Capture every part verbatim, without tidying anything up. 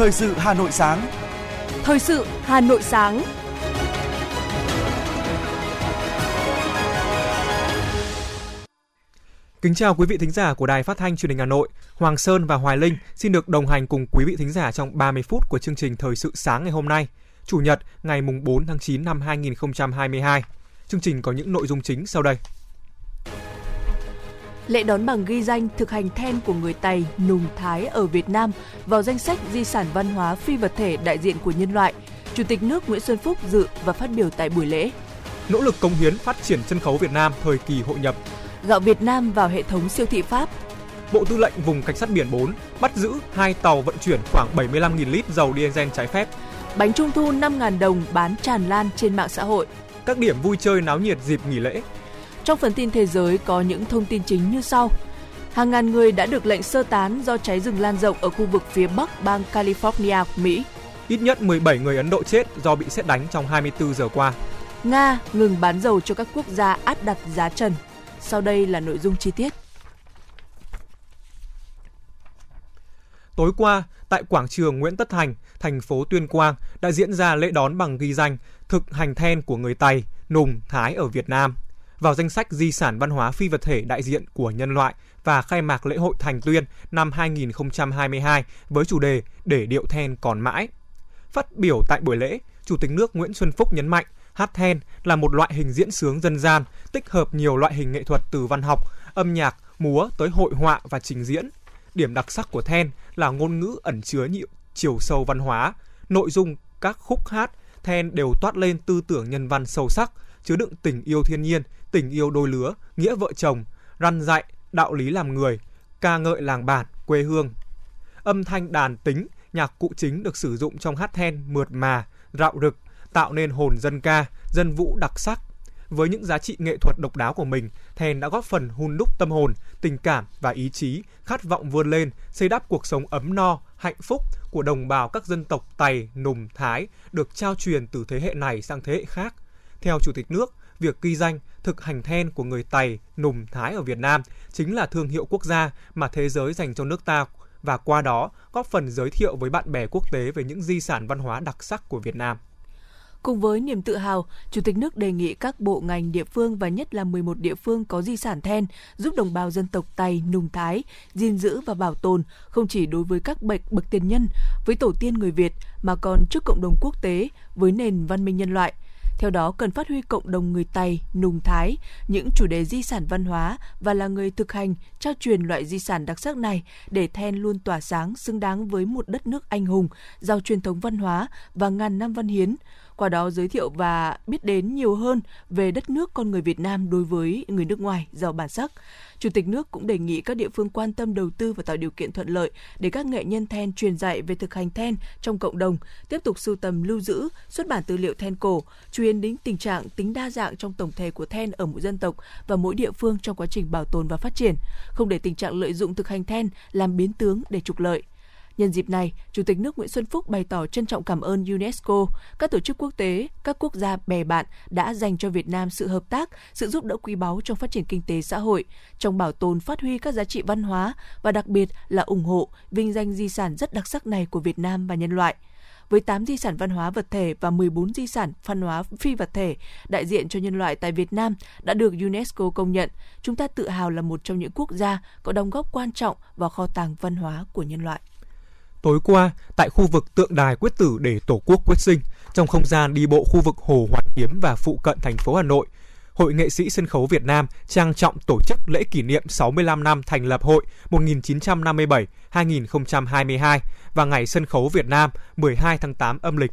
Thời sự Hà Nội sáng. Thời sự Hà Nội sáng. Kính chào quý vị thính giả của Đài Phát thanh Truyền hình Hà Nội. Hoàng Sơn và Hoài Linh xin được đồng hành cùng quý vị thính giả trong ba mươi phút của chương trình Thời sự sáng ngày hôm nay, Chủ nhật, ngày bốn tháng chín năm hai nghìn không trăm hai mươi hai. Chương trình có những nội dung chính sau đây. Lễ đón bằng ghi danh thực hành then của người Tày, Nùng, Thái ở Việt Nam vào danh sách di sản văn hóa phi vật thể đại diện của nhân loại. Chủ tịch nước Nguyễn Xuân Phúc dự và phát biểu tại buổi lễ. Nỗ lực cống hiến phát triển sân khấu Việt Nam thời kỳ hội nhập. Gạo Việt Nam vào hệ thống siêu thị Pháp. Bộ Tư lệnh Vùng Cảnh sát Biển bốn bắt giữ hai tàu vận chuyển khoảng bảy mươi lăm nghìn lít dầu diesel trái phép. Bánh trung thu năm nghìn đồng bán tràn lan trên mạng xã hội. Các điểm vui chơi náo nhiệt dịp nghỉ lễ. Trong phần tin thế giới có những thông tin chính như sau. Hàng ngàn người đã được lệnh sơ tán do cháy rừng lan rộng ở khu vực phía bắc bang California, Mỹ. Ít nhất mười bảy người Ấn Độ chết do bị sét đánh trong hai mươi tư giờ qua. Nga ngừng bán dầu cho các quốc gia áp đặt giá trần. Sau đây là nội dung chi tiết. Tối qua, tại quảng trường Nguyễn Tất Thành, thành phố Tuyên Quang đã diễn ra lễ đón bằng ghi danh thực hành then của người Tày, Nùng, Thái ở Việt Nam vào danh sách di sản văn hóa phi vật thể đại diện của nhân loại và khai mạc lễ hội Thành Tuyên năm hai nghìn không trăm hai mươi hai với chủ đề Để điệu then còn mãi. Phát biểu tại buổi lễ, Chủ tịch nước Nguyễn Xuân Phúc nhấn mạnh hát then là một loại hình diễn xướng dân gian, tích hợp nhiều loại hình nghệ thuật từ văn học, âm nhạc, múa tới hội họa và trình diễn. Điểm đặc sắc của then là ngôn ngữ ẩn chứa nhiều chiều sâu văn hóa. Nội dung các khúc hát then đều toát lên tư tưởng nhân văn sâu sắc, chứa đựng tình yêu thiên nhiên, tình yêu đôi lứa, nghĩa vợ chồng, răn dạy, đạo lý làm người, ca ngợi làng bản, quê hương. Âm thanh đàn tính, nhạc cụ chính được sử dụng trong hát then mượt mà, rạo rực, tạo nên hồn dân ca, dân vũ đặc sắc. Với những giá trị nghệ thuật độc đáo của mình, then đã góp phần hun đúc tâm hồn, tình cảm và ý chí, khát vọng vươn lên, xây đắp cuộc sống ấm no, hạnh phúc của đồng bào các dân tộc Tày, Nùng, Thái được trao truyền từ thế hệ này sang thế hệ khác. Theo Chủ tịch nước, việc ghi danh thực hành then của người Tày, Nùng, Thái ở Việt Nam chính là thương hiệu quốc gia mà thế giới dành cho nước ta và qua đó góp phần giới thiệu với bạn bè quốc tế về những di sản văn hóa đặc sắc của Việt Nam. Cùng với niềm tự hào, Chủ tịch nước đề nghị các bộ ngành địa phương và nhất là mười một địa phương có di sản then giúp đồng bào dân tộc Tày, Nùng, Thái gìn giữ và bảo tồn không chỉ đối với các bậc bậc tiền nhân, với tổ tiên người Việt mà còn trước cộng đồng quốc tế với nền văn minh nhân loại. Theo đó, cần phát huy cộng đồng người Tày, Nùng, Thái, những chủ đề di sản văn hóa và là người thực hành, trao truyền loại di sản đặc sắc này để then luôn tỏa sáng xứng đáng với một đất nước anh hùng, giàu truyền thống văn hóa và ngàn năm văn hiến. Qua đó giới thiệu và biết đến nhiều hơn về đất nước con người Việt Nam đối với người nước ngoài giàu bản sắc. Chủ tịch nước cũng đề nghị các địa phương quan tâm đầu tư và tạo điều kiện thuận lợi để các nghệ nhân then truyền dạy về thực hành then trong cộng đồng, tiếp tục sưu tầm lưu giữ, xuất bản tư liệu then cổ, chú ý đến tình trạng tính đa dạng trong tổng thể của then ở mỗi dân tộc và mỗi địa phương trong quá trình bảo tồn và phát triển, không để tình trạng lợi dụng thực hành then làm biến tướng để trục lợi. Nhân dịp này, Chủ tịch nước Nguyễn Xuân Phúc bày tỏ trân trọng cảm ơn UNESCO, các tổ chức quốc tế, các quốc gia bè bạn đã dành cho Việt Nam sự hợp tác, sự giúp đỡ quý báu trong phát triển kinh tế xã hội, trong bảo tồn phát huy các giá trị văn hóa và đặc biệt là ủng hộ, vinh danh di sản rất đặc sắc này của Việt Nam và nhân loại. Với tám di sản văn hóa vật thể và mười bốn di sản văn hóa phi vật thể đại diện cho nhân loại tại Việt Nam đã được UNESCO công nhận, chúng ta tự hào là một trong những quốc gia có đóng góp quan trọng vào kho tàng văn hóa của nhân loại. Tối qua, tại khu vực tượng đài quyết tử để Tổ quốc quyết sinh, trong không gian đi bộ khu vực Hồ Hoàn Kiếm và phụ cận thành phố Hà Nội, Hội Nghệ sĩ Sân khấu Việt Nam trang trọng tổ chức lễ kỷ niệm sáu mươi lăm năm thành lập Hội một nghìn chín trăm năm mươi bảy đến hai nghìn không trăm hai mươi hai và Ngày Sân khấu Việt Nam mười hai tháng tám âm lịch.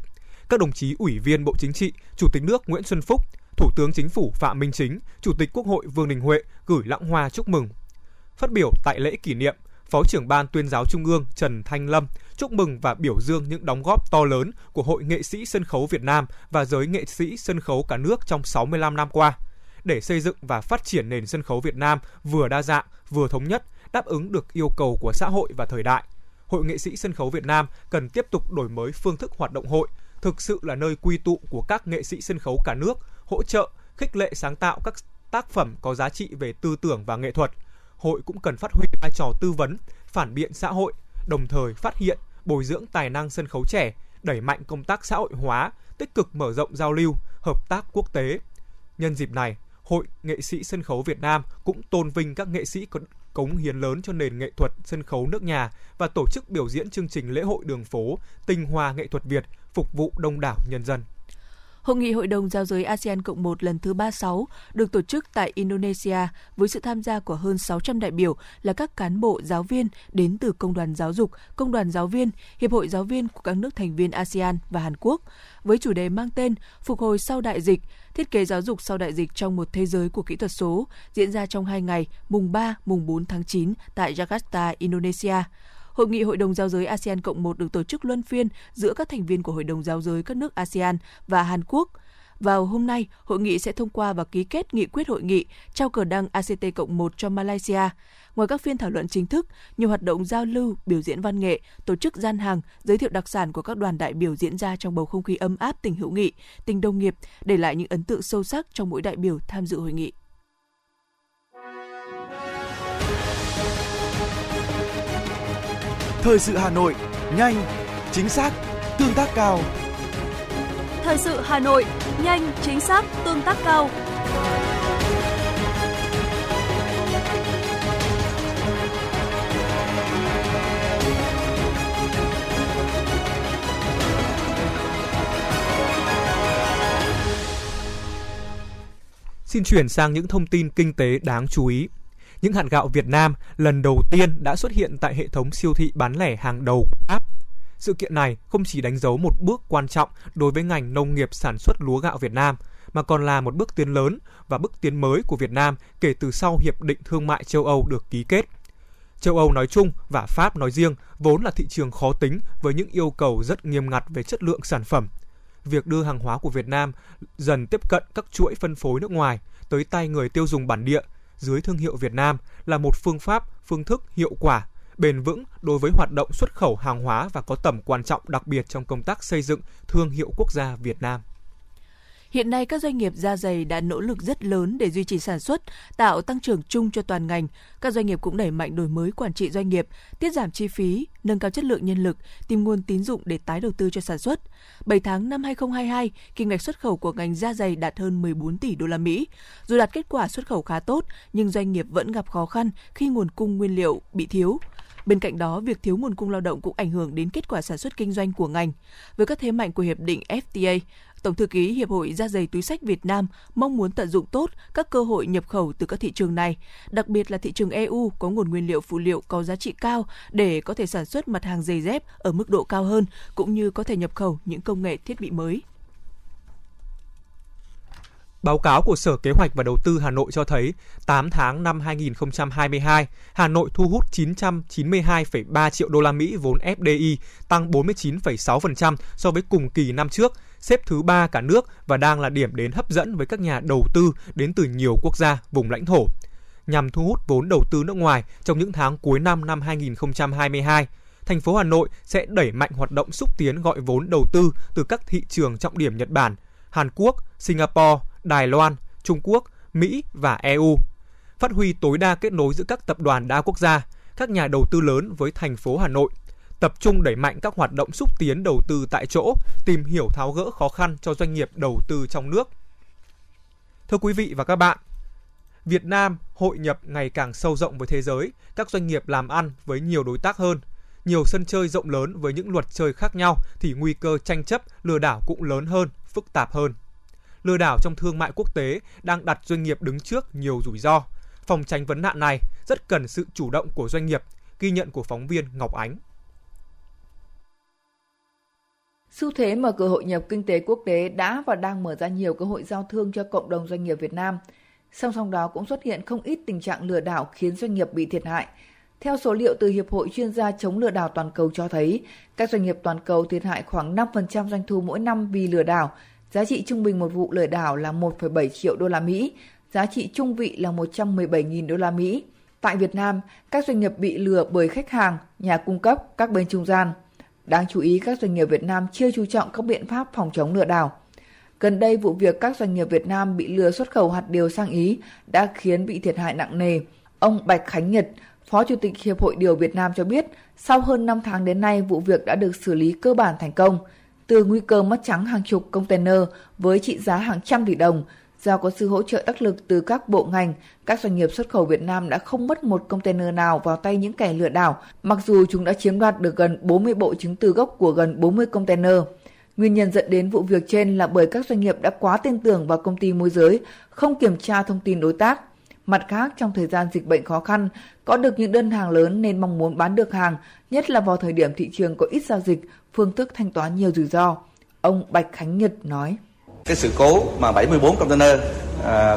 Các đồng chí Ủy viên Bộ Chính trị, Chủ tịch nước Nguyễn Xuân Phúc, Thủ tướng Chính phủ Phạm Minh Chính, Chủ tịch Quốc hội Vương Đình Huệ gửi lãng hoa chúc mừng. Phát biểu tại lễ kỷ niệm, Phó trưởng Ban Tuyên giáo Trung ương Trần Thanh Lâm chúc mừng và biểu dương những đóng góp to lớn của Hội Nghệ sĩ Sân khấu Việt Nam và giới nghệ sĩ sân khấu cả nước trong sáu mươi lăm năm qua, để xây dựng và phát triển nền sân khấu Việt Nam vừa đa dạng, vừa thống nhất, đáp ứng được yêu cầu của xã hội và thời đại. Hội Nghệ sĩ Sân khấu Việt Nam cần tiếp tục đổi mới phương thức hoạt động hội, thực sự là nơi quy tụ của các nghệ sĩ sân khấu cả nước, hỗ trợ, khích lệ sáng tạo các tác phẩm có giá trị về tư tưởng và nghệ thuật. Hội cũng cần phát huy vai trò tư vấn, phản biện xã hội, đồng thời phát hiện, bồi dưỡng tài năng sân khấu trẻ, đẩy mạnh công tác xã hội hóa, tích cực mở rộng giao lưu, hợp tác quốc tế. Nhân dịp này, Hội Nghệ sĩ Sân khấu Việt Nam cũng tôn vinh các nghệ sĩ có cống hiến lớn cho nền nghệ thuật sân khấu nước nhà và tổ chức biểu diễn chương trình lễ hội đường phố tinh hoa nghệ thuật Việt phục vụ đông đảo nhân dân. Hội nghị Hội đồng Giao giới a sê an Cộng một lần thứ ba mươi sáu được tổ chức tại Indonesia với sự tham gia của hơn sáu trăm đại biểu là các cán bộ, giáo viên đến từ Công đoàn Giáo dục, Công đoàn Giáo viên, Hiệp hội Giáo viên của các nước thành viên a sê an và Hàn Quốc, với chủ đề mang tên Phục hồi sau đại dịch, thiết kế giáo dục sau đại dịch trong một thế giới của kỹ thuật số, diễn ra trong hai ngày, mùng ba, mùng bốn tháng chín tại Jakarta, Indonesia. Hội nghị Hội đồng Giao giới a sê an Cộng một được tổ chức luân phiên giữa các thành viên của Hội đồng Giao giới các nước a sê an và Hàn Quốc. Vào hôm nay, hội nghị sẽ thông qua và ký kết nghị quyết hội nghị trao cờ đăng a xê tê Cộng một cho Malaysia. Ngoài các phiên thảo luận chính thức, nhiều hoạt động giao lưu, biểu diễn văn nghệ, tổ chức gian hàng, giới thiệu đặc sản của các đoàn đại biểu diễn ra trong bầu không khí ấm áp tình hữu nghị, tình đồng nghiệp, để lại những ấn tượng sâu sắc trong mỗi đại biểu tham dự hội nghị. Thời sự Hà Nội, nhanh, chính xác, tương tác cao. Thời sự Hà Nội, nhanh, chính xác, tương tác cao. Xin chuyển sang những thông tin kinh tế đáng chú ý. Những hạt gạo Việt Nam lần đầu tiên đã xuất hiện tại hệ thống siêu thị bán lẻ hàng đầu Pháp. Sự kiện này không chỉ đánh dấu một bước quan trọng đối với ngành nông nghiệp sản xuất lúa gạo Việt Nam, mà còn là một bước tiến lớn và bước tiến mới của Việt Nam kể từ sau Hiệp định Thương mại châu Âu được ký kết. Châu Âu nói chung và Pháp nói riêng vốn là thị trường khó tính với những yêu cầu rất nghiêm ngặt về chất lượng sản phẩm. Việc đưa hàng hóa của Việt Nam dần tiếp cận các chuỗi phân phối nước ngoài tới tay người tiêu dùng bản địa dưới thương hiệu Việt Nam là một phương pháp, phương thức hiệu quả, bền vững đối với hoạt động xuất khẩu hàng hóa và có tầm quan trọng đặc biệt trong công tác xây dựng thương hiệu quốc gia Việt Nam. Hiện nay, các doanh nghiệp da giày đã nỗ lực rất lớn để duy trì sản xuất, tạo tăng trưởng chung cho toàn ngành. Các doanh nghiệp cũng đẩy mạnh đổi mới quản trị doanh nghiệp, tiết giảm chi phí, nâng cao chất lượng nhân lực, tìm nguồn tín dụng để tái đầu tư cho sản xuất. bảy tháng năm hai không hai hai, kim ngạch xuất khẩu của ngành da giày đạt hơn mười bốn tỷ đô la Mỹ. Dù đạt kết quả xuất khẩu khá tốt, nhưng doanh nghiệp vẫn gặp khó khăn khi nguồn cung nguyên liệu bị thiếu. Bên cạnh đó, việc thiếu nguồn cung lao động cũng ảnh hưởng đến kết quả sản xuất kinh doanh của ngành. Với các thế mạnh của hiệp định ép tê a, Tổng thư ký Hiệp hội Da giày Túi xách Việt Nam mong muốn tận dụng tốt các cơ hội nhập khẩu từ các thị trường này, đặc biệt là thị trường e u có nguồn nguyên liệu phụ liệu có giá trị cao để có thể sản xuất mặt hàng giày dép ở mức độ cao hơn, cũng như có thể nhập khẩu những công nghệ thiết bị mới. Báo cáo của Sở Kế hoạch và Đầu tư Hà Nội cho thấy, tám tháng năm hai không hai hai, Hà Nội thu hút chín trăm chín mươi hai phẩy ba triệu đô la Mỹ vốn ép đê i, tăng bốn mươi chín phẩy sáu phần trăm so với cùng kỳ năm trước, xếp thứ ba cả nước và đang là điểm đến hấp dẫn với các nhà đầu tư đến từ nhiều quốc gia, vùng lãnh thổ, nhằm thu hút vốn đầu tư nước ngoài trong những tháng cuối năm năm hai không hai hai. Thành phố Hà Nội sẽ đẩy mạnh hoạt động xúc tiến gọi vốn đầu tư từ các thị trường trọng điểm Nhật Bản, Hàn Quốc, Singapore, Đài Loan, Trung Quốc, Mỹ và e u. Phát huy tối đa kết nối giữa các tập đoàn đa quốc gia, các nhà đầu tư lớn với thành phố Hà Nội. Tập trung đẩy mạnh các hoạt động xúc tiến đầu tư tại chỗ, tìm hiểu tháo gỡ khó khăn cho doanh nghiệp đầu tư trong nước. Thưa quý vị và các bạn, Việt Nam hội nhập ngày càng sâu rộng với thế giới, các doanh nghiệp làm ăn với nhiều đối tác hơn. Nhiều sân chơi rộng lớn với những luật chơi khác nhau thì nguy cơ tranh chấp, lừa đảo cũng lớn hơn, phức tạp hơn. Lừa đảo trong thương mại quốc tế đang đặt doanh nghiệp đứng trước nhiều rủi ro. Phòng tránh vấn nạn này rất cần sự chủ động của doanh nghiệp, ghi nhận của phóng viên Ngọc Ánh. Xu thế mở cửa hội nhập kinh tế quốc tế đã và đang mở ra nhiều cơ hội giao thương cho cộng đồng doanh nghiệp Việt Nam. Song song đó cũng xuất hiện không ít tình trạng lừa đảo khiến doanh nghiệp bị thiệt hại. Theo số liệu từ Hiệp hội chuyên gia chống lừa đảo toàn cầu cho thấy, các doanh nghiệp toàn cầu thiệt hại khoảng năm phần trăm doanh thu mỗi năm vì lừa đảo. Giá trị trung bình một vụ lừa đảo là một phẩy bảy triệu đô la Mỹ, giá trị trung vị là một trăm mười bảy nghìn đô la Mỹ. Tại Việt Nam, các doanh nghiệp bị lừa bởi khách hàng, nhà cung cấp, các bên trung gian. Đáng chú ý, các doanh nghiệp Việt Nam chưa chú trọng các biện pháp phòng chống lừa đảo. Gần đây, vụ việc các doanh nghiệp Việt Nam bị lừa xuất khẩu hạt điều sang Ý đã khiến bị thiệt hại nặng nề. Ông Bạch Khánh Nhật, Phó Chủ tịch Hiệp hội Điều Việt Nam cho biết, sau hơn năm tháng đến nay, vụ việc đã được xử lý cơ bản thành công. Từ nguy cơ mất trắng hàng chục container với trị giá hàng trăm tỷ đồng, do có sự hỗ trợ đắc lực từ các bộ ngành, các doanh nghiệp xuất khẩu Việt Nam đã không mất một container nào vào tay những kẻ lừa đảo, mặc dù chúng đã chiếm đoạt được gần bốn mươi bộ chứng từ gốc của gần bốn mươi container. Nguyên nhân dẫn đến vụ việc trên là bởi các doanh nghiệp đã quá tin tưởng vào công ty môi giới, không kiểm tra thông tin đối tác. Mặt khác, trong thời gian dịch bệnh khó khăn, có được những đơn hàng lớn nên mong muốn bán được hàng, nhất là vào thời điểm thị trường có ít giao dịch, phương thức thanh toán nhiều rủi ro. Ông Bạch Khánh Nhật nói. Cái sự cố mà bảy mươi tư container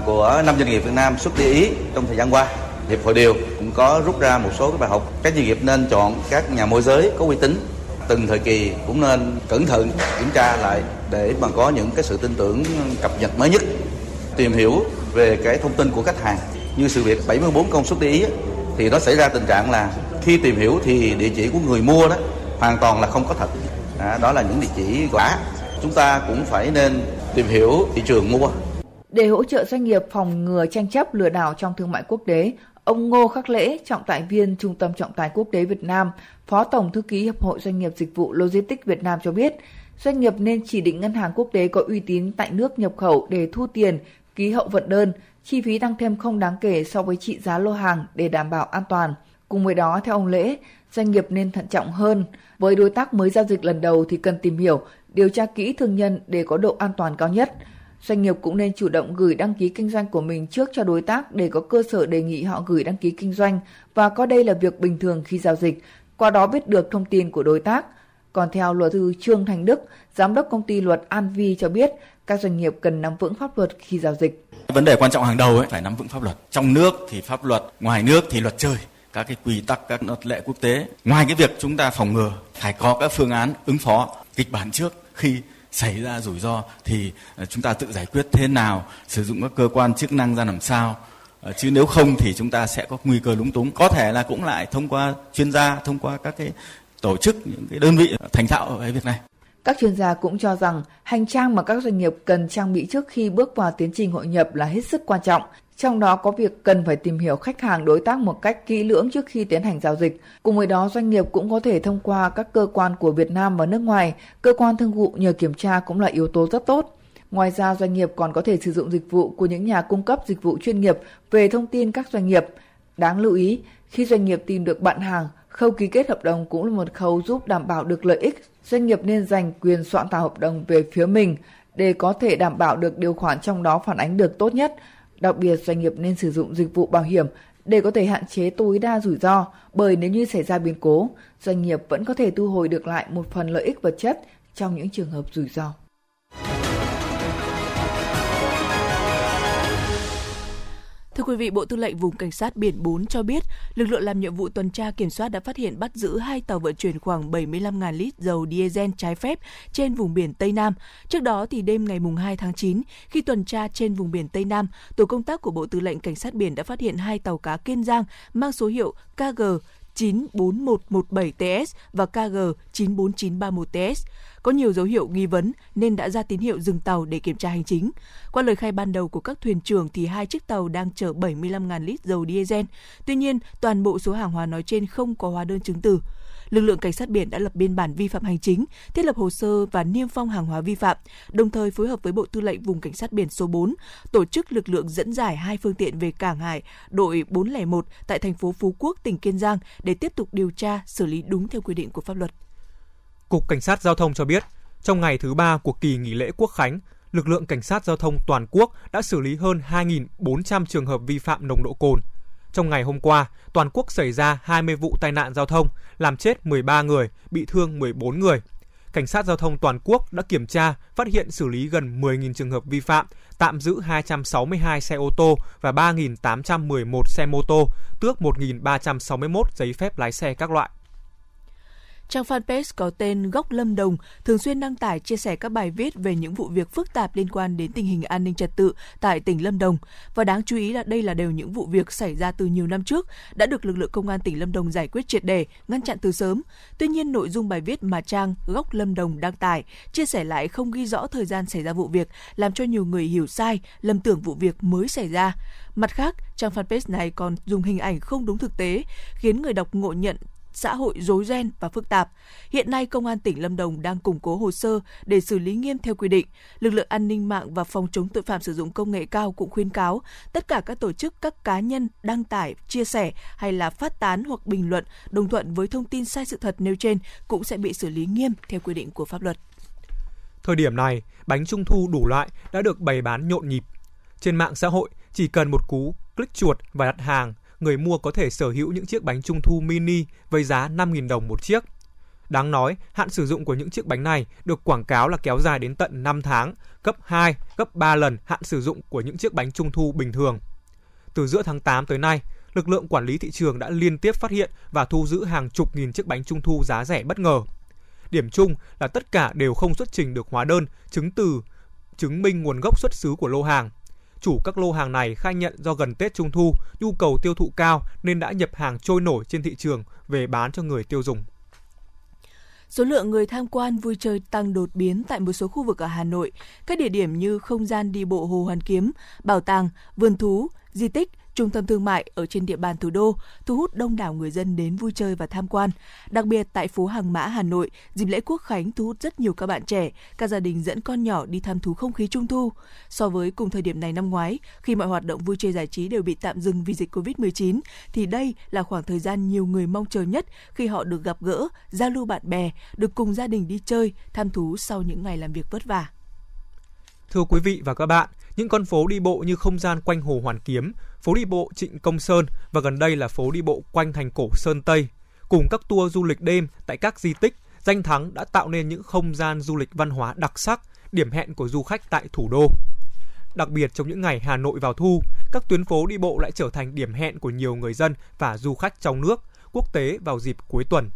của năm doanh nghiệp Việt Nam xuất đi Ý trong thời gian qua, Hiệp hội Điều cũng có rút ra một số cái bài học. Các doanh nghiệp nên chọn các nhà môi giới có uy tín. Từng thời kỳ cũng nên cẩn thận kiểm tra lại để mà có những cái sự tin tưởng cập nhật mới nhất, tìm hiểu về cái thông tin của khách hàng. Như sự việc bảy mươi tư công suất đi Ý thì nó xảy ra tình trạng là khi tìm hiểu thì địa chỉ của người mua đó hoàn toàn là không có thật. Đó là những địa chỉ giả. Chúng ta cũng phải nên tìm hiểu thị trường mua. Để hỗ trợ doanh nghiệp phòng ngừa tranh chấp lừa đảo trong thương mại quốc tế, ông Ngô Khắc Lễ, trọng tài viên Trung tâm Trọng tài Quốc tế Việt Nam, Phó Tổng Thư ký Hiệp hội Doanh nghiệp Dịch vụ Logistics Việt Nam cho biết, doanh nghiệp nên chỉ định ngân hàng quốc tế có uy tín tại nước nhập khẩu để thu tiền, ký hậu vận đơn, chi phí tăng thêm không đáng kể so với trị giá lô hàng để đảm bảo an toàn. Cùng với đó, theo ông Lễ, doanh nghiệp nên thận trọng hơn. Với đối tác mới giao dịch lần đầu thì cần tìm hiểu, điều tra kỹ thương nhân để có độ an toàn cao nhất. Doanh nghiệp cũng nên chủ động gửi đăng ký kinh doanh của mình trước cho đối tác để có cơ sở đề nghị họ gửi đăng ký kinh doanh và coi đây là việc bình thường khi giao dịch, qua đó biết được thông tin của đối tác. Còn theo luật sư Trương Thành Đức, giám đốc công ty luật An Vi cho biết, các doanh nghiệp cần nắm vững pháp luật khi giao dịch. Vấn đề quan trọng hàng đầu ấy, phải nắm vững pháp luật. Trong nước thì pháp luật, ngoài nước thì luật chơi, các cái quy tắc, các luật lệ quốc tế. Ngoài cái việc chúng ta phòng ngừa, phải có các phương án ứng phó, kịch bản trước khi xảy ra rủi ro thì chúng ta tự giải quyết thế nào, sử dụng các cơ quan chức năng ra làm sao. Chứ nếu không thì chúng ta sẽ có nguy cơ lúng túng. Có thể là cũng lại thông qua chuyên gia, thông qua các cái tổ chức, những cái đơn vị thành thạo ở việc này. Các chuyên gia cũng cho rằng hành trang mà các doanh nghiệp cần trang bị trước khi bước vào tiến trình hội nhập là hết sức quan trọng. Trong đó có việc cần phải tìm hiểu khách hàng đối tác một cách kỹ lưỡng trước khi tiến hành giao dịch. Cùng với đó, doanh nghiệp cũng có thể thông qua các cơ quan của Việt Nam và nước ngoài, cơ quan thương vụ nhờ kiểm tra cũng là yếu tố rất tốt. Ngoài ra, doanh nghiệp còn có thể sử dụng dịch vụ của những nhà cung cấp dịch vụ chuyên nghiệp về thông tin các doanh nghiệp. Đáng lưu ý, khi doanh nghiệp tìm được bạn hàng, khâu ký kết hợp đồng cũng là một khâu giúp đảm bảo được lợi ích. Doanh nghiệp nên dành quyền soạn thảo hợp đồng về phía mình để có thể đảm bảo được điều khoản trong đó phản ánh được tốt nhất. Đặc biệt, doanh nghiệp nên sử dụng dịch vụ bảo hiểm để có thể hạn chế tối đa rủi ro, bởi nếu như xảy ra biến cố, doanh nghiệp vẫn có thể thu hồi được lại một phần lợi ích vật chất trong những trường hợp rủi ro. Thưa quý vị, Bộ Tư lệnh Vùng Cảnh sát Biển bốn cho biết, lực lượng làm nhiệm vụ tuần tra kiểm soát đã phát hiện bắt giữ hai tàu vận chuyển khoảng bảy mươi lăm nghìn lít dầu diesel trái phép trên vùng biển Tây Nam. Trước đó, thì đêm ngày hai tháng chín, khi tuần tra trên vùng biển Tây Nam, tổ công tác của Bộ Tư lệnh Cảnh sát Biển đã phát hiện hai tàu cá Kiên Giang mang số hiệu K G chín bốn một một bảy T S và K G chín bốn chín ba một T S có nhiều dấu hiệu nghi vấn nên đã ra tín hiệu dừng tàu để kiểm tra hành chính. Qua lời khai ban đầu của các thuyền trưởng thì hai chiếc tàu đang chở bảy mươi lăm nghìn lít dầu diesel. Tuy nhiên, toàn bộ số hàng hóa nói trên không có hóa đơn chứng từ. Lực lượng cảnh sát biển đã lập biên bản vi phạm hành chính, thiết lập hồ sơ và niêm phong hàng hóa vi phạm, đồng thời phối hợp với Bộ Tư lệnh Vùng Cảnh sát biển số bốn, tổ chức lực lượng dẫn giải hai phương tiện về cảng hải đội bốn không một tại thành phố Phú Quốc, tỉnh Kiên Giang để tiếp tục điều tra, xử lý đúng theo quy định của pháp luật. Cục Cảnh sát Giao thông cho biết, trong ngày thứ ba của kỳ nghỉ lễ Quốc khánh, lực lượng Cảnh sát Giao thông toàn quốc đã xử lý hơn hai nghìn bốn trăm trường hợp vi phạm nồng độ cồn. Trong ngày hôm qua, toàn quốc xảy ra hai mươi vụ tai nạn giao thông, làm chết mười ba người, bị thương mười bốn người. Cảnh sát giao thông toàn quốc đã kiểm tra, phát hiện xử lý gần mười nghìn trường hợp vi phạm, tạm giữ hai trăm sáu mươi hai xe ô tô và ba nghìn tám trăm mười một xe mô tô, tước một nghìn ba trăm sáu mươi mốt giấy phép lái xe các loại. Trang fanpage có tên Góc Lâm Đồng thường xuyên đăng tải chia sẻ các bài viết về những vụ việc phức tạp liên quan đến tình hình an ninh trật tự tại tỉnh Lâm Đồng. Và đáng chú ý là đây là đều những vụ việc xảy ra từ nhiều năm trước, đã được lực lượng công an tỉnh Lâm Đồng giải quyết triệt để, ngăn chặn từ sớm. Tuy nhiên, nội dung bài viết mà trang Góc Lâm Đồng đăng tải, chia sẻ lại không ghi rõ thời gian xảy ra vụ việc, làm cho nhiều người hiểu sai, lầm tưởng vụ việc mới xảy ra. Mặt khác, trang fanpage này còn dùng hình ảnh không đúng thực tế, khiến người đọc ngộ nhận xã hội rối ren và phức tạp. Hiện nay, Công an tỉnh Lâm Đồng đang củng cố hồ sơ để xử lý nghiêm theo quy định. Lực lượng an ninh mạng và phòng chống tội phạm sử dụng công nghệ cao cũng khuyến cáo tất cả các tổ chức, các cá nhân đăng tải, chia sẻ hay là phát tán hoặc bình luận đồng thuận với thông tin sai sự thật nêu trên cũng sẽ bị xử lý nghiêm theo quy định của pháp luật. Thời điểm này, bánh trung thu đủ loại đã được bày bán nhộn nhịp. Trên mạng xã hội, chỉ cần một cú click chuột và đặt hàng, người mua có thể sở hữu những chiếc bánh trung thu mini với giá năm nghìn đồng một chiếc. Đáng nói, hạn sử dụng của những chiếc bánh này được quảng cáo là kéo dài đến tận năm tháng, gấp hai, gấp ba lần hạn sử dụng của những chiếc bánh trung thu bình thường. Từ giữa tháng tám tới nay, lực lượng quản lý thị trường đã liên tiếp phát hiện và thu giữ hàng chục nghìn chiếc bánh trung thu giá rẻ bất ngờ. Điểm chung là tất cả đều không xuất trình được hóa đơn, chứng từ, chứng minh nguồn gốc xuất xứ của lô hàng. Chủ các lô hàng này khai nhận do gần Tết Trung Thu, nhu cầu tiêu thụ cao nên đã nhập hàng trôi nổi trên thị trường về bán cho người tiêu dùng. Số lượng người tham quan vui chơi tăng đột biến tại một số khu vực ở Hà Nội. Các địa điểm như không gian đi bộ Hồ Hoàn Kiếm, bảo tàng, vườn thú, di tích, trung tâm thương mại ở trên địa bàn thủ đô thu hút đông đảo người dân đến vui chơi và tham quan. Đặc biệt tại phố Hàng Mã, Hà Nội, dịp lễ Quốc khánh thu hút rất nhiều các bạn trẻ, các gia đình dẫn con nhỏ đi thăm thú không khí trung thu. So với cùng thời điểm này năm ngoái, khi mọi hoạt động vui chơi giải trí đều bị tạm dừng vì dịch covid mười chín, thì đây là khoảng thời gian nhiều người mong chờ nhất khi họ được gặp gỡ, giao lưu bạn bè, được cùng gia đình đi chơi, thăm thú sau những ngày làm việc vất vả. Thưa quý vị và các bạn, những con phố đi bộ như không gian quanh Hồ Hoàn Kiếm, phố đi bộ Trịnh Công Sơn và gần đây là phố đi bộ quanh thành cổ Sơn Tây, cùng các tour du lịch đêm tại các di tích, danh thắng đã tạo nên những không gian du lịch văn hóa đặc sắc, điểm hẹn của du khách tại thủ đô. Đặc biệt trong những ngày Hà Nội vào thu, các tuyến phố đi bộ lại trở thành điểm hẹn của nhiều người dân và du khách trong nước, quốc tế vào dịp cuối tuần.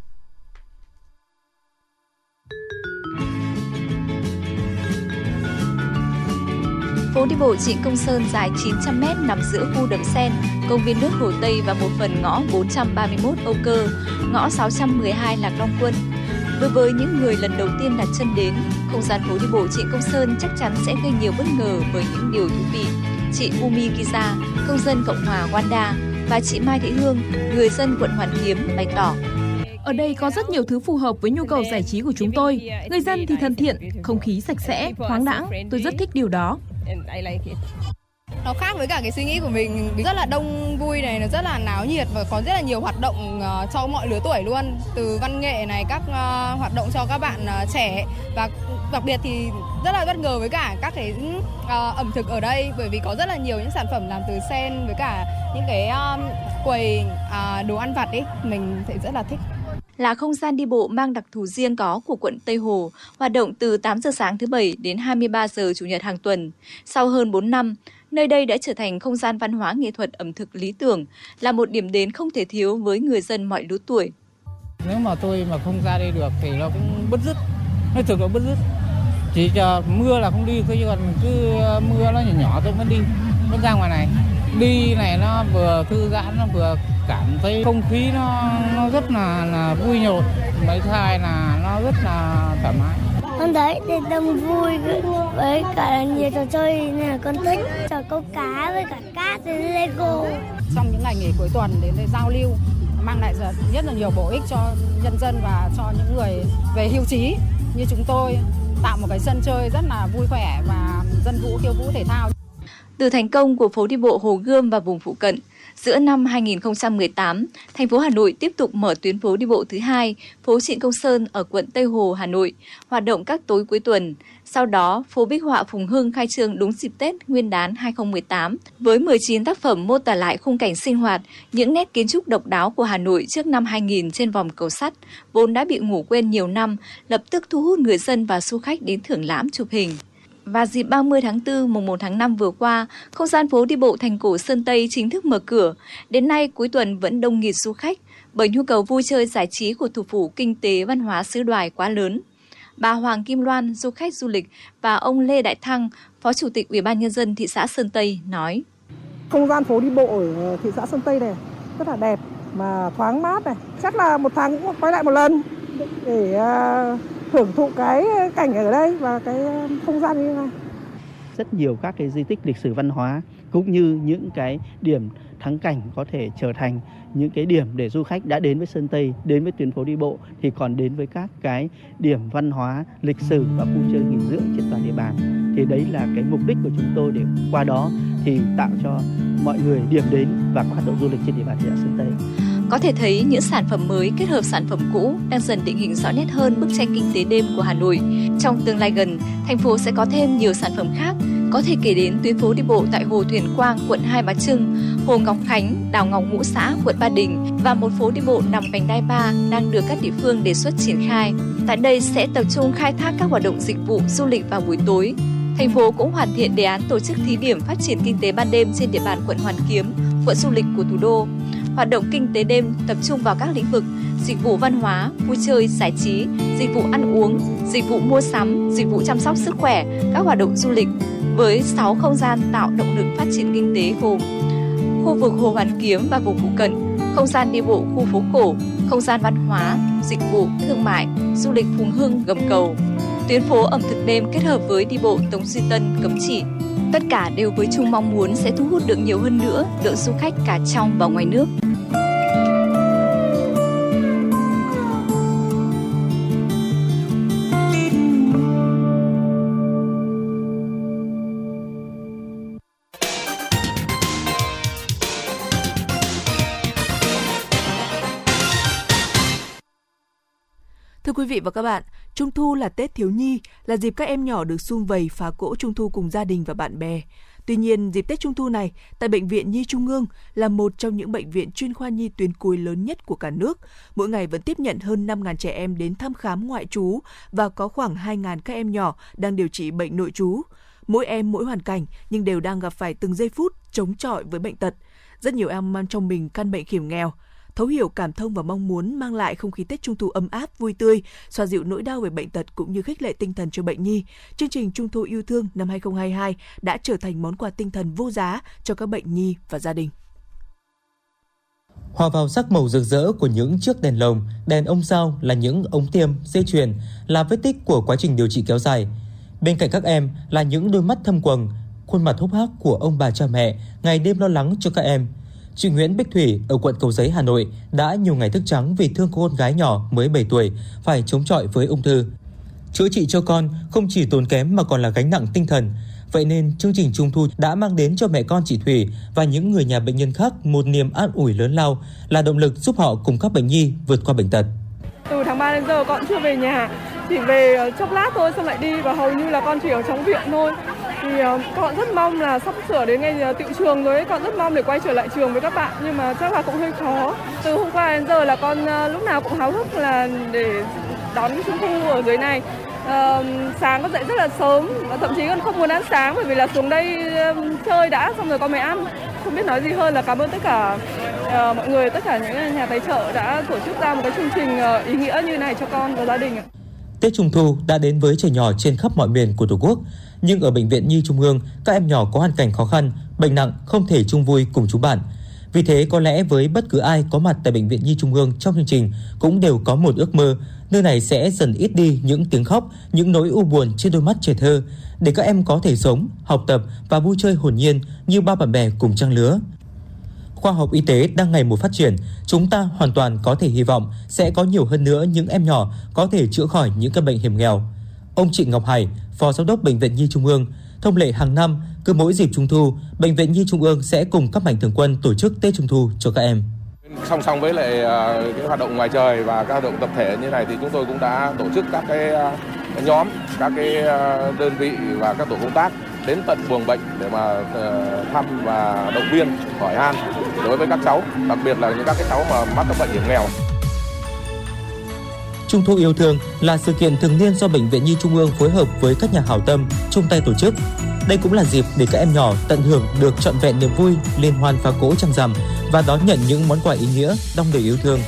Phố đi bộ Trịnh Công Sơn dài chín trăm mét nằm giữa khu đầm sen, công viên nước Hồ Tây và một phần ngõ bốn trăm ba mươi mốt Âu Cơ, ngõ sáu trăm mười hai Lạc Long Quân. Đối với những người lần đầu tiên đặt chân đến, không gian phố đi bộ Trịnh Công Sơn chắc chắn sẽ gây nhiều bất ngờ với những điều thú vị. Chị Umi Kiza, công dân Cộng hòa Wanda và chị Mai Thị Hương, người dân quận Hoàn Kiếm bày tỏ: ở đây có rất nhiều thứ phù hợp với nhu cầu giải trí của chúng tôi. Người dân thì thân thiện, không khí sạch sẽ, thoáng đãng. Tôi rất thích điều đó. Nó khác với cả cái suy nghĩ của mình, rất là đông vui này, nó rất là náo nhiệt và có rất là nhiều hoạt động cho mọi lứa tuổi luôn, từ văn nghệ này, các hoạt động cho các bạn trẻ, và đặc biệt thì rất là bất ngờ với cả các cái ẩm thực ở đây, bởi vì có rất là nhiều những sản phẩm làm từ sen với cả những cái quầy đồ ăn vặt ấy, mình thấy rất là thích. Là không gian đi bộ mang đặc thù riêng có của quận Tây Hồ, hoạt động từ tám giờ sáng thứ Bảy đến hai mươi ba giờ Chủ nhật hàng tuần. Sau hơn bốn năm, nơi đây đã trở thành không gian văn hóa nghệ thuật ẩm thực lý tưởng, là một điểm đến không thể thiếu với người dân mọi lứa tuổi. Nếu mà tôi mà không ra đây được thì nó cũng bứt rứt, nó thực nó bứt rứt. Chỉ chờ mưa là không đi, chứ còn mình cứ mưa nó nhỏ nhỏ tôi vẫn đi, vẫn ra ngoài này. Đi này nó vừa thư giãn, nó vừa cảm thấy không khí nó nó rất là là vui nhộn, mấy hai là nó rất là thoải mái. Con thấy thì đông vui với cả nhiều trò chơi này, con thích trò câu cá với cả cát với Lego. Trong những ngày nghỉ cuối tuần đến đây giao lưu mang lại rất là nhiều bổ ích cho nhân dân và cho những người về hưu trí như chúng tôi, tạo một cái sân chơi rất là vui khỏe và dân vũ khiêu vũ thể thao. Từ thành công của phố đi bộ Hồ Gươm và vùng phụ cận, giữa năm hai nghìn không trăm mười tám, thành phố Hà Nội tiếp tục mở tuyến phố đi bộ thứ hai, phố Trịnh Công Sơn ở quận Tây Hồ, Hà Nội, hoạt động các tối cuối tuần. Sau đó, phố Bích Họa Phùng Hưng khai trương đúng dịp Tết Nguyên đán hai nghìn không trăm mười tám, với mười chín tác phẩm mô tả lại khung cảnh sinh hoạt, những nét kiến trúc độc đáo của Hà Nội trước năm hai nghìn trên vòng cầu sắt, vốn đã bị ngủ quên nhiều năm, lập tức thu hút người dân và du khách đến thưởng lãm chụp hình. Và dịp ba mươi tháng tư, mùng một tháng năm vừa qua, không gian phố đi bộ thành cổ Sơn Tây chính thức mở cửa. Đến nay, cuối tuần vẫn đông nghịt du khách bởi nhu cầu vui chơi giải trí của thủ phủ kinh tế văn hóa xứ Đoài quá lớn. Bà Hoàng Kim Loan, du khách du lịch, và ông Lê Đại Thăng, Phó Chủ tịch Ủy ban Nhân dân thị xã Sơn Tây nói: Không gian phố đi bộ ở thị xã Sơn Tây này rất là đẹp, mà thoáng mát này. Chắc là một tháng cũng quay lại một lần để hưởng thụ cái cảnh ở đây và cái không gian như thế này. Rất nhiều các cái di tích lịch sử văn hóa cũng như những cái điểm thắng cảnh có thể trở thành những cái điểm để du khách đã đến với Sơn Tây, đến với tuyến phố đi bộ thì còn đến với các cái điểm văn hóa, lịch sử và khu chơi nghỉ dưỡng trên toàn địa bàn. Thì đấy là cái mục đích của chúng tôi, để qua đó thì tạo cho mọi người điểm đến và các hoạt động du lịch trên địa bàn thị xã Sơn Tây. Có thể thấy những sản phẩm mới kết hợp sản phẩm cũ đang dần định hình rõ nét hơn bức tranh kinh tế đêm của Hà Nội. Trong tương lai gần, thành phố sẽ có thêm nhiều sản phẩm khác, có thể kể đến tuyến phố đi bộ tại Hồ Thuyền Quang, quận Hai Bà Trưng, Hồ Ngọc Khánh, Đào Ngọc Ngũ Xã, quận Ba Đình và một phố đi bộ nằm vành đai ba đang được các địa phương đề xuất triển khai. Tại đây sẽ tập trung khai thác các hoạt động dịch vụ du lịch vào buổi tối. Thành phố cũng hoàn thiện đề án tổ chức thí điểm phát triển kinh tế ban đêm trên địa bàn quận Hoàn Kiếm, quận du lịch của thủ đô. Hoạt động kinh tế đêm tập trung vào các lĩnh vực dịch vụ văn hóa, vui chơi, giải trí, dịch vụ ăn uống, dịch vụ mua sắm, dịch vụ chăm sóc sức khỏe, các hoạt động du lịch, với sáu không gian tạo động lực phát triển kinh tế gồm khu vực Hồ Hoàn Kiếm và vùng phụ cận, không gian đi bộ khu phố cổ, không gian văn hóa, dịch vụ, thương mại, du lịch Phùng Hưng, Gầm Cầu, tuyến phố ẩm thực đêm kết hợp với đi bộ Tống Duy Tân, Cấm Chỉ. Tất cả đều với chung mong muốn sẽ thu hút được nhiều hơn nữa lượng du khách cả trong và ngoài nước. Thưa quý vị và các bạn, Trung thu là Tết thiếu nhi, là dịp các em nhỏ được sum vầy phá cỗ Trung thu cùng gia đình và bạn bè. Tuy nhiên, dịp Tết Trung thu này, tại Bệnh viện Nhi Trung ương là một trong những bệnh viện chuyên khoa nhi tuyến cuối lớn nhất của cả nước. Mỗi ngày vẫn tiếp nhận hơn năm nghìn trẻ em đến thăm khám ngoại trú và có khoảng hai nghìn các em nhỏ đang điều trị bệnh nội trú. Mỗi em mỗi hoàn cảnh nhưng đều đang gặp phải từng giây phút chống chọi với bệnh tật. Rất nhiều em mang trong mình căn bệnh hiểm nghèo. Thấu hiểu, cảm thông và mong muốn mang lại không khí Tết Trung thu ấm áp, vui tươi, xoa dịu nỗi đau về bệnh tật cũng như khích lệ tinh thần cho bệnh nhi, chương trình Trung thu yêu thương năm hai không hai hai đã trở thành món quà tinh thần vô giá cho các bệnh nhi và gia đình. Hòa vào sắc màu rực rỡ của những chiếc đèn lồng, đèn ông sao là những ống tiêm, dây chuyền, là vết tích của quá trình điều trị kéo dài. Bên cạnh các em là những đôi mắt thâm quầng, khuôn mặt hốc hác của ông bà cha mẹ ngày đêm lo lắng cho các em. Chị Nguyễn Bích Thủy ở quận Cầu Giấy, Hà Nội đã nhiều ngày thức trắng vì thương cô con gái nhỏ mới bảy tuổi phải chống chọi với ung thư. Chữa trị cho con không chỉ tốn kém mà còn là gánh nặng tinh thần. Vậy nên chương trình Trung thu đã mang đến cho mẹ con chị Thủy và những người nhà bệnh nhân khác một niềm an ủi lớn lao, là động lực giúp họ cùng các bệnh nhi vượt qua bệnh tật. Từ tháng ba đến giờ con chưa về nhà, chỉ về chốc lát thôi xong lại đi, và hầu như là con chỉ ở trong viện thôi. Thì con rất mong là sắp sửa đến ngày tiệu trường rồi ấy, con rất mong để quay trở lại trường với các bạn, nhưng mà chắc là cũng hơi khó. Từ hôm qua đến giờ là con lúc nào cũng háo hức là để đón Trung thu ở dưới này. À, sáng con dậy rất là sớm, thậm chí con không muốn ăn sáng bởi vì là xuống đây chơi đã xong rồi con mới ăn. Không biết nói gì hơn là cảm ơn tất cả uh, mọi người, tất cả những nhà tài trợ đã tổ chức ra một cái chương trình uh, ý nghĩa như này cho con và gia đình. Tết Trung thu đã đến với trẻ nhỏ trên khắp mọi miền của Tổ quốc, nhưng ở Bệnh viện Nhi Trung ương, các em nhỏ có hoàn cảnh khó khăn, bệnh nặng không thể chung vui cùng chú bạn. Vì thế có lẽ với bất cứ ai có mặt tại Bệnh viện Nhi Trung ương trong chương trình cũng đều có một ước mơ, nơi này sẽ dần ít đi những tiếng khóc, những nỗi u buồn trên đôi mắt trẻ thơ, để các em có thể sống, học tập và vui chơi hồn nhiên như ba bạn bè cùng trang lứa. Khoa học y tế đang ngày một phát triển, chúng ta hoàn toàn có thể hy vọng sẽ có nhiều hơn nữa những em nhỏ có thể chữa khỏi những căn bệnh hiểm nghèo. Ông Trịnh Ngọc Hải, Phó Giám đốc Bệnh viện Nhi Trung ương, thông lệ hàng năm, cứ mỗi dịp Trung thu, Bệnh viện Nhi Trung ương sẽ cùng các mạnh thường quân tổ chức Tết Trung thu cho các em. Song song với lại cái hoạt động ngoài trời và các hoạt động tập thể như này thì chúng tôi cũng đã tổ chức các cái nhóm, các cái đơn vị và các tổ công tác đến tận buồng bệnh để mà thăm và động viên, hỏi han đối với các cháu, đặc biệt là những các cái cháu mà mắc các bệnh hiểm nghèo. Trung thu yêu thương là sự kiện thường niên do Bệnh viện Nhi Trung ương phối hợp với các nhà hảo tâm chung tay tổ chức. Đây cũng là dịp để các em nhỏ tận hưởng được trọn vẹn niềm vui liên hoan phá cỗ trăng rằm và đón nhận những món quà ý nghĩa đong đầy yêu thương.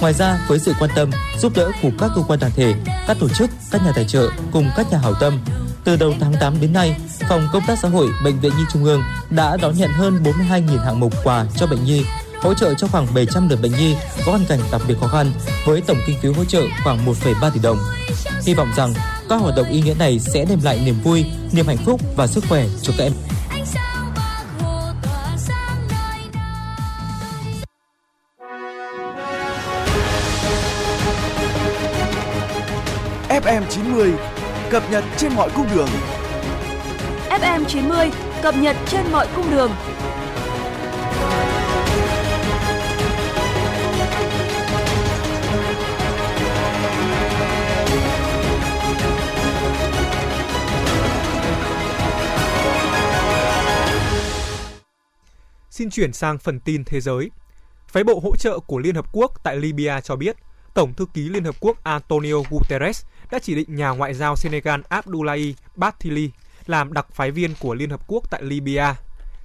Ngoài ra, với sự quan tâm, giúp đỡ của các cơ quan đoàn thể, các tổ chức, các nhà tài trợ cùng các nhà hảo tâm, từ đầu tháng tám đến nay, Phòng Công tác Xã hội Bệnh viện Nhi Trung ương đã đón nhận hơn bốn mươi hai nghìn hạng mục quà cho bệnh nhi, hỗ trợ cho khoảng bảy trăm lượt bệnh nhi có hoàn cảnh đặc biệt khó khăn với tổng kinh phí hỗ trợ khoảng một phẩy ba tỷ đồng. Hy vọng rằng các hoạt động ý nghĩa này sẽ đem lại niềm vui, niềm hạnh phúc và sức khỏe cho các em. ép em chín mươi cập nhật trên mọi cung đường. ép em chín mươi cập nhật trên mọi cung đường. Xin chuyển sang phần tin thế giới. Phái bộ hỗ trợ của Liên Hợp Quốc tại Libya cho biết, Tổng thư ký Liên Hợp Quốc Antonio Guterres đã chỉ định nhà ngoại giao Senegal Abdoulaye Bathily làm đặc phái viên của Liên Hợp Quốc tại Libya.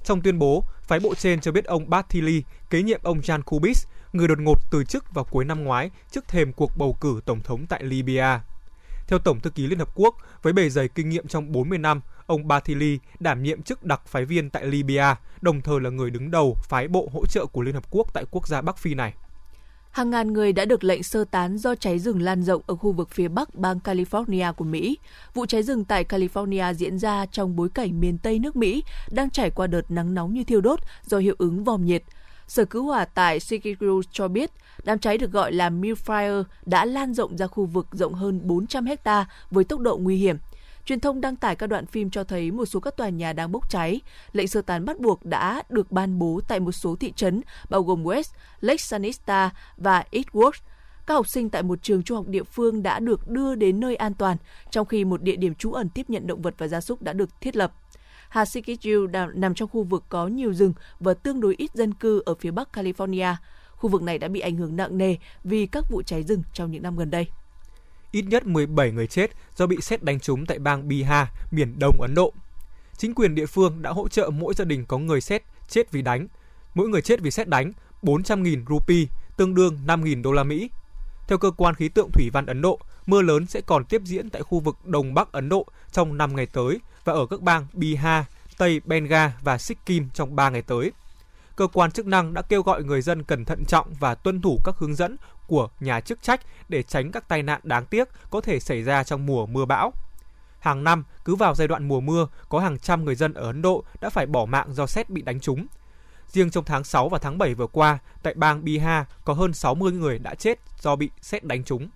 Trong tuyên bố, phái bộ trên cho biết ông Bathily kế nhiệm ông Jan Kubis, người đột ngột từ chức vào cuối năm ngoái trước thềm cuộc bầu cử tổng thống tại Libya. Theo Tổng thư ký Liên Hợp Quốc, với bề dày kinh nghiệm trong bốn mươi năm, ông Bathily đảm nhiệm chức đặc phái viên tại Libya, đồng thời là người đứng đầu phái bộ hỗ trợ của Liên Hợp Quốc tại quốc gia Bắc Phi này. Hàng ngàn người đã được lệnh sơ tán do cháy rừng lan rộng ở khu vực phía bắc bang California của Mỹ. Vụ cháy rừng tại California diễn ra trong bối cảnh miền Tây nước Mỹ đang trải qua đợt nắng nóng như thiêu đốt do hiệu ứng vòm nhiệt. Sở cứu hỏa tại Chicago cho biết, đám cháy được gọi là Millfire đã lan rộng ra khu vực rộng hơn bốn trăm héc ta với tốc độ nguy hiểm. Truyền thông đăng tải các đoạn phim cho thấy một số các tòa nhà đang bốc cháy. Lệnh sơ tán bắt buộc đã được ban bố tại một số thị trấn, bao gồm West, Lake Sanista và Edgewood. Các học sinh tại một trường trung học địa phương đã được đưa đến nơi an toàn, trong khi một địa điểm trú ẩn tiếp nhận động vật và gia súc đã được thiết lập. Hà Sikiyu nằm trong khu vực có nhiều rừng và tương đối ít dân cư ở phía bắc California. Khu vực này đã bị ảnh hưởng nặng nề vì các vụ cháy rừng trong những năm gần đây. Ít nhất mười bảy người chết do bị sét đánh trúng tại bang Bihar, miền đông Ấn Độ. Chính quyền địa phương đã hỗ trợ mỗi gia đình có người sét chết vì đánh. Mỗi người chết vì sét đánh bốn trăm nghìn rupee, tương đương năm nghìn đô la Mỹ. Theo cơ quan khí tượng thủy văn Ấn Độ, mưa lớn sẽ còn tiếp diễn tại khu vực đông bắc Ấn Độ trong năm ngày tới và ở các bang Bihar, Tây Bengal và Sikkim trong ba ngày tới. Cơ quan chức năng đã kêu gọi người dân cần thận trọng và tuân thủ các hướng dẫn của nhà chức trách để tránh các tai nạn đáng tiếc có thể xảy ra trong mùa mưa bão. Hàng năm, cứ vào giai đoạn mùa mưa, có hàng trăm người dân ở Ấn Độ đã phải bỏ mạng do sét bị đánh trúng. Riêng trong tháng sáu và tháng bảy vừa qua, tại bang Bihar có hơn sáu mươi người đã chết do bị sét đánh trúng.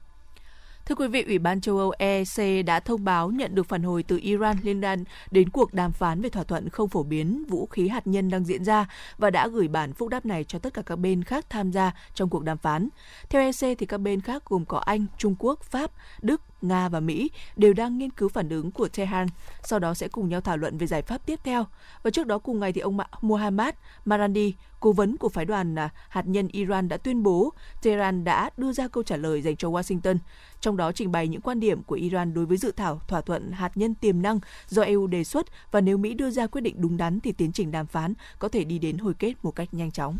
Thưa quý vị, Ủy ban châu Âu E C đã thông báo nhận được phản hồi từ Iran liên quan đến cuộc đàm phán về thỏa thuận không phổ biến vũ khí hạt nhân đang diễn ra và đã gửi bản phúc đáp này cho tất cả các bên khác tham gia trong cuộc đàm phán. Theo E C, thì các bên khác gồm có Anh, Trung Quốc, Pháp, Đức, Nga và Mỹ đều đang nghiên cứu phản ứng của Tehran, sau đó sẽ cùng nhau thảo luận về giải pháp tiếp theo. Và trước đó cùng ngày, thì ông Mohammad Marandi, cố vấn của phái đoàn hạt nhân Iran, đã tuyên bố Tehran đã đưa ra câu trả lời dành cho Washington, trong đó trình bày những quan điểm của Iran đối với dự thảo thỏa thuận hạt nhân tiềm năng do E U đề xuất, và nếu Mỹ đưa ra quyết định đúng đắn thì tiến trình đàm phán có thể đi đến hồi kết một cách nhanh chóng.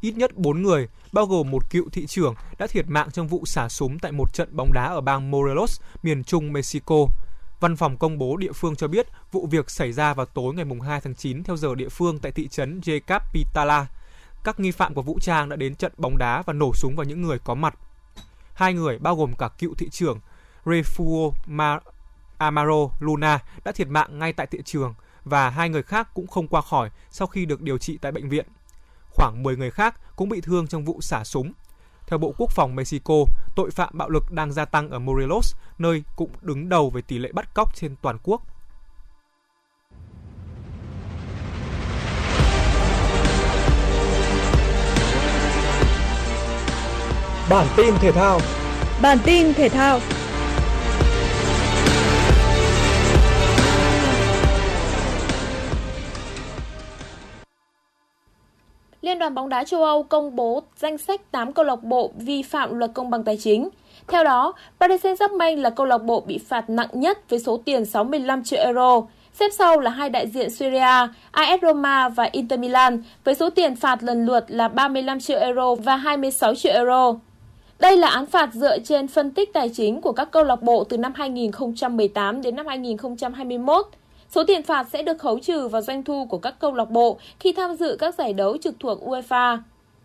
Ít nhất bốn người, bao gồm một cựu thị trưởng, đã thiệt mạng trong vụ xả súng tại một trận bóng đá ở bang Morelos, miền trung Mexico. Văn phòng công bố địa phương cho biết vụ việc xảy ra vào tối ngày hai tháng chín theo giờ địa phương tại thị trấn Jakarta. Các nghi phạm của vũ trang đã đến trận bóng đá và nổ súng vào những người có mặt. Hai người, bao gồm cả cựu thị trưởng Refuo Mar- Amaro Luna, đã thiệt mạng ngay tại thị trường và hai người khác cũng không qua khỏi sau khi được điều trị tại bệnh viện. Khoảng mười người khác cũng bị thương trong vụ xả súng. Theo Bộ Quốc phòng Mexico, tội phạm bạo lực đang gia tăng ở Morelos, nơi cũng đứng đầu về tỷ lệ bắt cóc trên toàn quốc. Bản tin thể thao. Bản tin thể thao. Liên đoàn bóng đá châu Âu công bố danh sách tám câu lạc bộ vi phạm luật công bằng tài chính. Theo đó, Paris Saint-Germain là câu lạc bộ bị phạt nặng nhất với số tiền sáu mươi lăm triệu euro, xếp sau là hai đại diện Syria, a ét Roma và Inter Milan với số tiền phạt lần lượt là ba mươi lăm triệu euro và hai mươi sáu triệu euro. Đây là án phạt dựa trên phân tích tài chính của các câu lạc bộ từ năm hai nghìn không trăm mười tám đến năm hai nghìn không trăm hai mươi mốt. Số tiền phạt sẽ được khấu trừ vào doanh thu của các câu lạc bộ khi tham dự các giải đấu trực thuộc UEFA.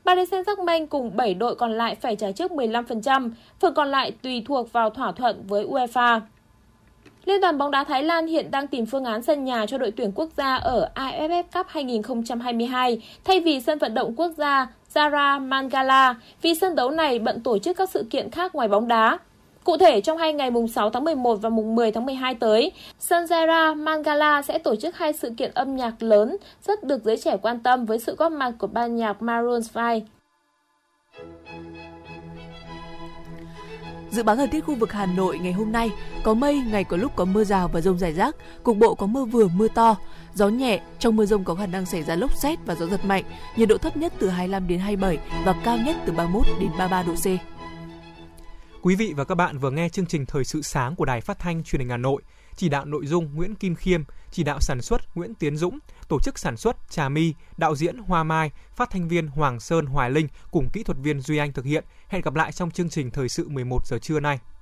Paris Saint-Germain cùng bảy đội còn lại phải trả trước mười lăm phần trăm, phần còn lại tùy thuộc vào thỏa thuận với UEFA. Liên đoàn bóng đá Thái Lan hiện đang tìm phương án sân nhà cho đội tuyển quốc gia ở a ép ép Cup hai nghìn không trăm hai mươi hai thay vì sân vận động quốc gia Jara Mangala vì sân đấu này bận tổ chức các sự kiện khác ngoài bóng đá. Cụ thể, trong hai ngày mùng sáu tháng mười một và mùng mười tháng mười hai tới, sân Jara Mangala sẽ tổ chức hai sự kiện âm nhạc lớn rất được giới trẻ quan tâm với sự góp mặt của ban nhạc Maroon năm. Dự báo thời tiết khu vực Hà Nội ngày hôm nay có mây, ngày có lúc có mưa rào và dông rải rác, cục bộ có mưa vừa mưa to, gió nhẹ, trong mưa dông có khả năng xảy ra lốc sét và gió giật mạnh, nhiệt độ thấp nhất từ hai mươi lăm đến hai mươi bảy và cao nhất từ ba mươi mốt đến ba mươi ba độ C. Quý vị và các bạn vừa nghe chương trình Thời sự sáng của Đài Phát thanh Truyền hình Hà Nội, chỉ đạo nội dung Nguyễn Kim Khiêm, chỉ đạo sản xuất Nguyễn Tiến Dũng, tổ chức sản xuất Trà My, đạo diễn Hoa Mai, phát thanh viên Hoàng Sơn, Hoài Linh cùng kỹ thuật viên Duy Anh thực hiện. Hẹn gặp lại trong chương trình Thời sự mười một giờ trưa nay.